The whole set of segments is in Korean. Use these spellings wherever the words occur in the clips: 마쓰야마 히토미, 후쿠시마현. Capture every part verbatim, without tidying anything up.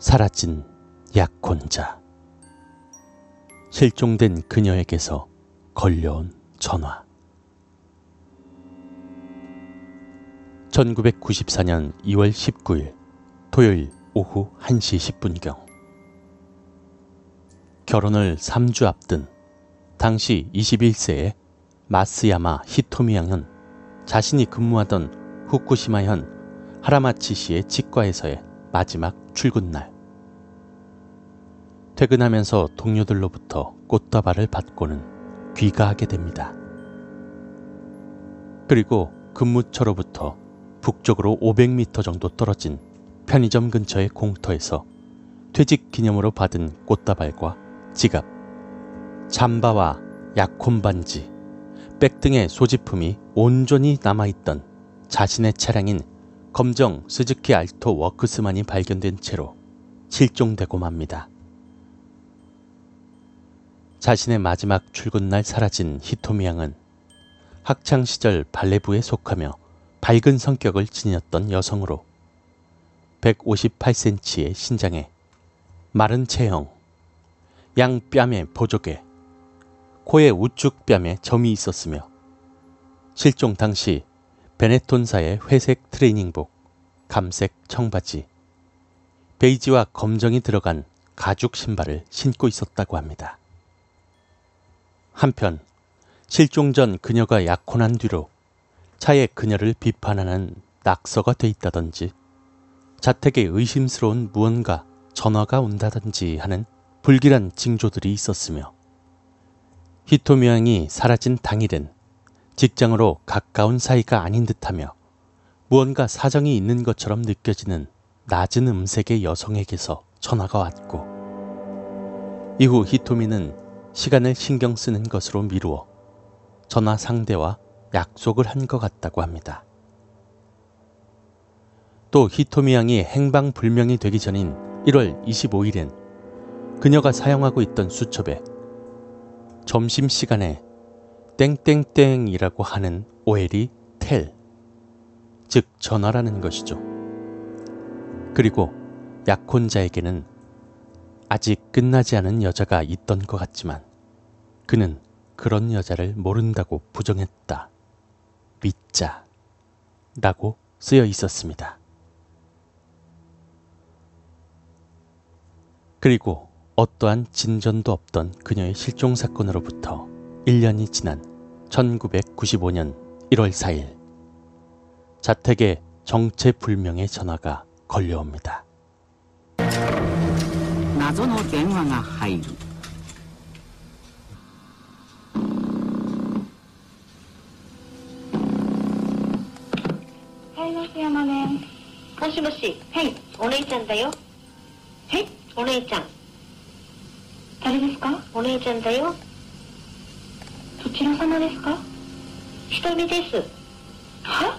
사라진 약혼자. 실종된 그녀에게서 걸려온 전화. 천구백구십사년 이월 십구일 토요일 오후 한시 십분경, 결혼을 삼 주 앞둔 당시 이십일세의 마쓰야마 히토미 양은 자신이 근무하던 후쿠시마현 하라마치시의 치과에서의 마지막 출근날, 퇴근하면서 동료들로부터 꽃다발을 받고는 귀가하게 됩니다. 그리고 근무처로부터 북쪽으로 오백 미터 정도 떨어진 편의점 근처의 공터에서 퇴직 기념으로 받은 꽃다발과 지갑, 잠바와 약혼 반지, 백 등의 소지품이 온전히 남아있던 자신의 차량인 검정 스즈키 알토 워크스만이 발견된 채로 실종되고 맙니다. 자신의 마지막 출근날 사라진 히토미 양은 학창시절 발레부에 속하며 밝은 성격을 지녔던 여성으로 백오십팔 센티미터의 신장에 마른 체형, 양 뺨에 보조개, 코에 우측 뺨에 점이 있었으며 실종 당시 베네톤사의 회색 트레이닝복, 감색 청바지, 베이지와 검정이 들어간 가죽 신발을 신고 있었다고 합니다. 한편 실종 전 그녀가 약혼한 뒤로 차에 그녀를 비판하는 낙서가 돼 있다든지, 자택에 의심스러운 무언가 전화가 온다든지 하는 불길한 징조들이 있었으며, 히토미 양이 사라진 당일엔 직장으로 가까운 사이가 아닌 듯하며 무언가 사정이 있는 것처럼 느껴지는 낮은 음색의 여성에게서 전화가 왔고, 이후 히토미는 시간을 신경 쓰는 것으로 미루어 전화 상대와 약속을 한 것 같다고 합니다. 또 히토미 양이 행방불명이 되기 전인 일월 이십오일엔 그녀가 사용하고 있던 수첩에 점심시간에 땡땡땡이라고 하는 오엘이 텔, 즉 전화라는 것이죠. 그리고 약혼자에게는 아직 끝나지 않은 여자가 있던 것 같지만 그는 그런 여자를 모른다고 부정했다. 미짜 라고 쓰여 있었습니다. 그리고 어떠한 진전도 없던 그녀의 실종 사건으로부터 일 년이 지난 천구백구십오년 일월 사일, 자택에 정체불명의 전화가 걸려옵니다. はい、マスヤマね。もしもし。はい、お姉ちゃんだよ。はい、お姉ちゃん。誰ですか？お姉ちゃんだよ。どちら様ですか？ひとみです。は？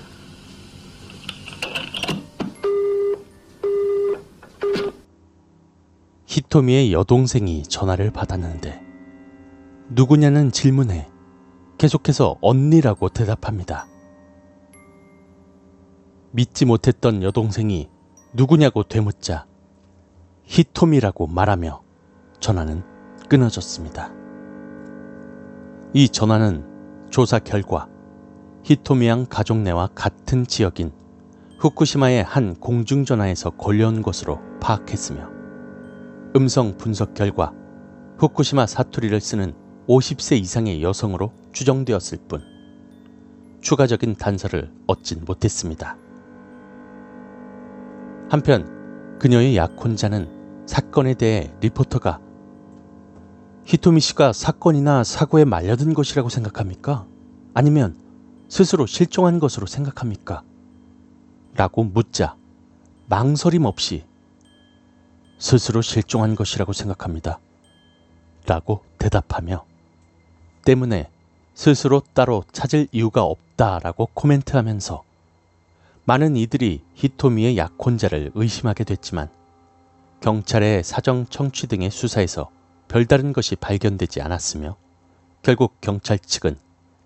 히토미의 여동생이 전화를 받았는데 누구냐는 질문에 계속해서 언니라고 대답합니다. 믿지 못했던 여동생이 누구냐고 되묻자 히토미라고 말하며 전화는 끊어졌습니다. 이 전화는 조사 결과 히토미 양 가족 내와 같은 지역인 후쿠시마의 한 공중전화에서 걸려온 것으로 파악했으며, 음성 분석 결과 후쿠시마 사투리를 쓰는 오십세 이상의 여성으로 추정되었을 뿐 추가적인 단서를 얻진 못했습니다. 한편 그녀의 약혼자는 사건에 대해 리포터가 히토미 씨가 사건이나 사고에 말려든 것이라고 생각합니까? 아니면 스스로 실종한 것으로 생각합니까? 라고 묻자 망설임 없이 스스로 실종한 것이라고 생각합니다 라고 대답하며, 때문에 스스로 따로 찾을 이유가 없다라고 코멘트하면서 많은 이들이 히토미의 약혼자를 의심하게 됐지만 경찰의 사정 청취 등의 수사에서 별다른 것이 발견되지 않았으며, 결국 경찰 측은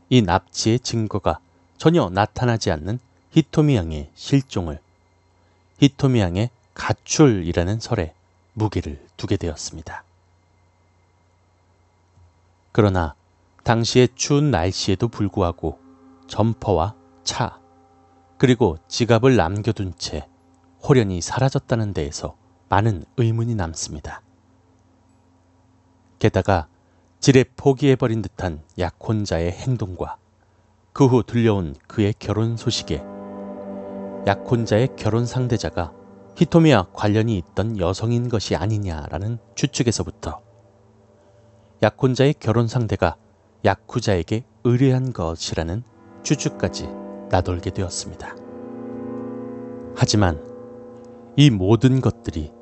이 납치의 증거가 전혀 나타나지 않는 히토미 양의 실종을 히토미 양의 가출이라는 설에 무게를 두게 되었습니다. 그러나 당시의 추운 날씨에도 불구하고 점퍼와 차, 그리고 지갑을 남겨둔 채 호련이 사라졌다는 데에서 많은 의문이 남습니다. 게다가 지레 포기해버린 듯한 약혼자의 행동과 그 후 들려온 그의 결혼 소식에 약혼자의 결혼 상대자가 히토미와 관련이 있던 여성인 것이 아니냐라는 추측에서부터 약혼자의 결혼 상대가 야쿠자에게 의뢰한 것이라는 추측까지 나돌게 되었습니다. 하지만 이 모든 것들이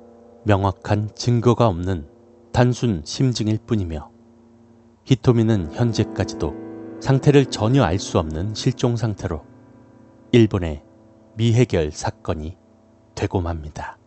명확한 증거가 없는 단순 심증일 뿐이며 히토미는 현재까지도 상태를 전혀 알 수 없는 실종 상태로 일본의 미해결 사건이 되고 맙니다.